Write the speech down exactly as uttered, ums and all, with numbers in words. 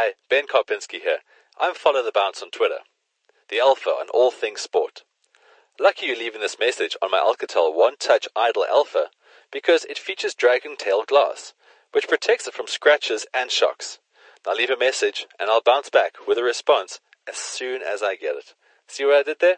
Hi, Ben Karpinski here. I'm Follow the Bounce on Twitter, the Alpha on all things sport. Lucky you're leaving this message on my Alcatel One Touch Idol Alpha because it features dragon tail glass, which protects it from scratches and shocks. Now leave a message and I'll bounce back with a response as soon as I get it. See what I did there?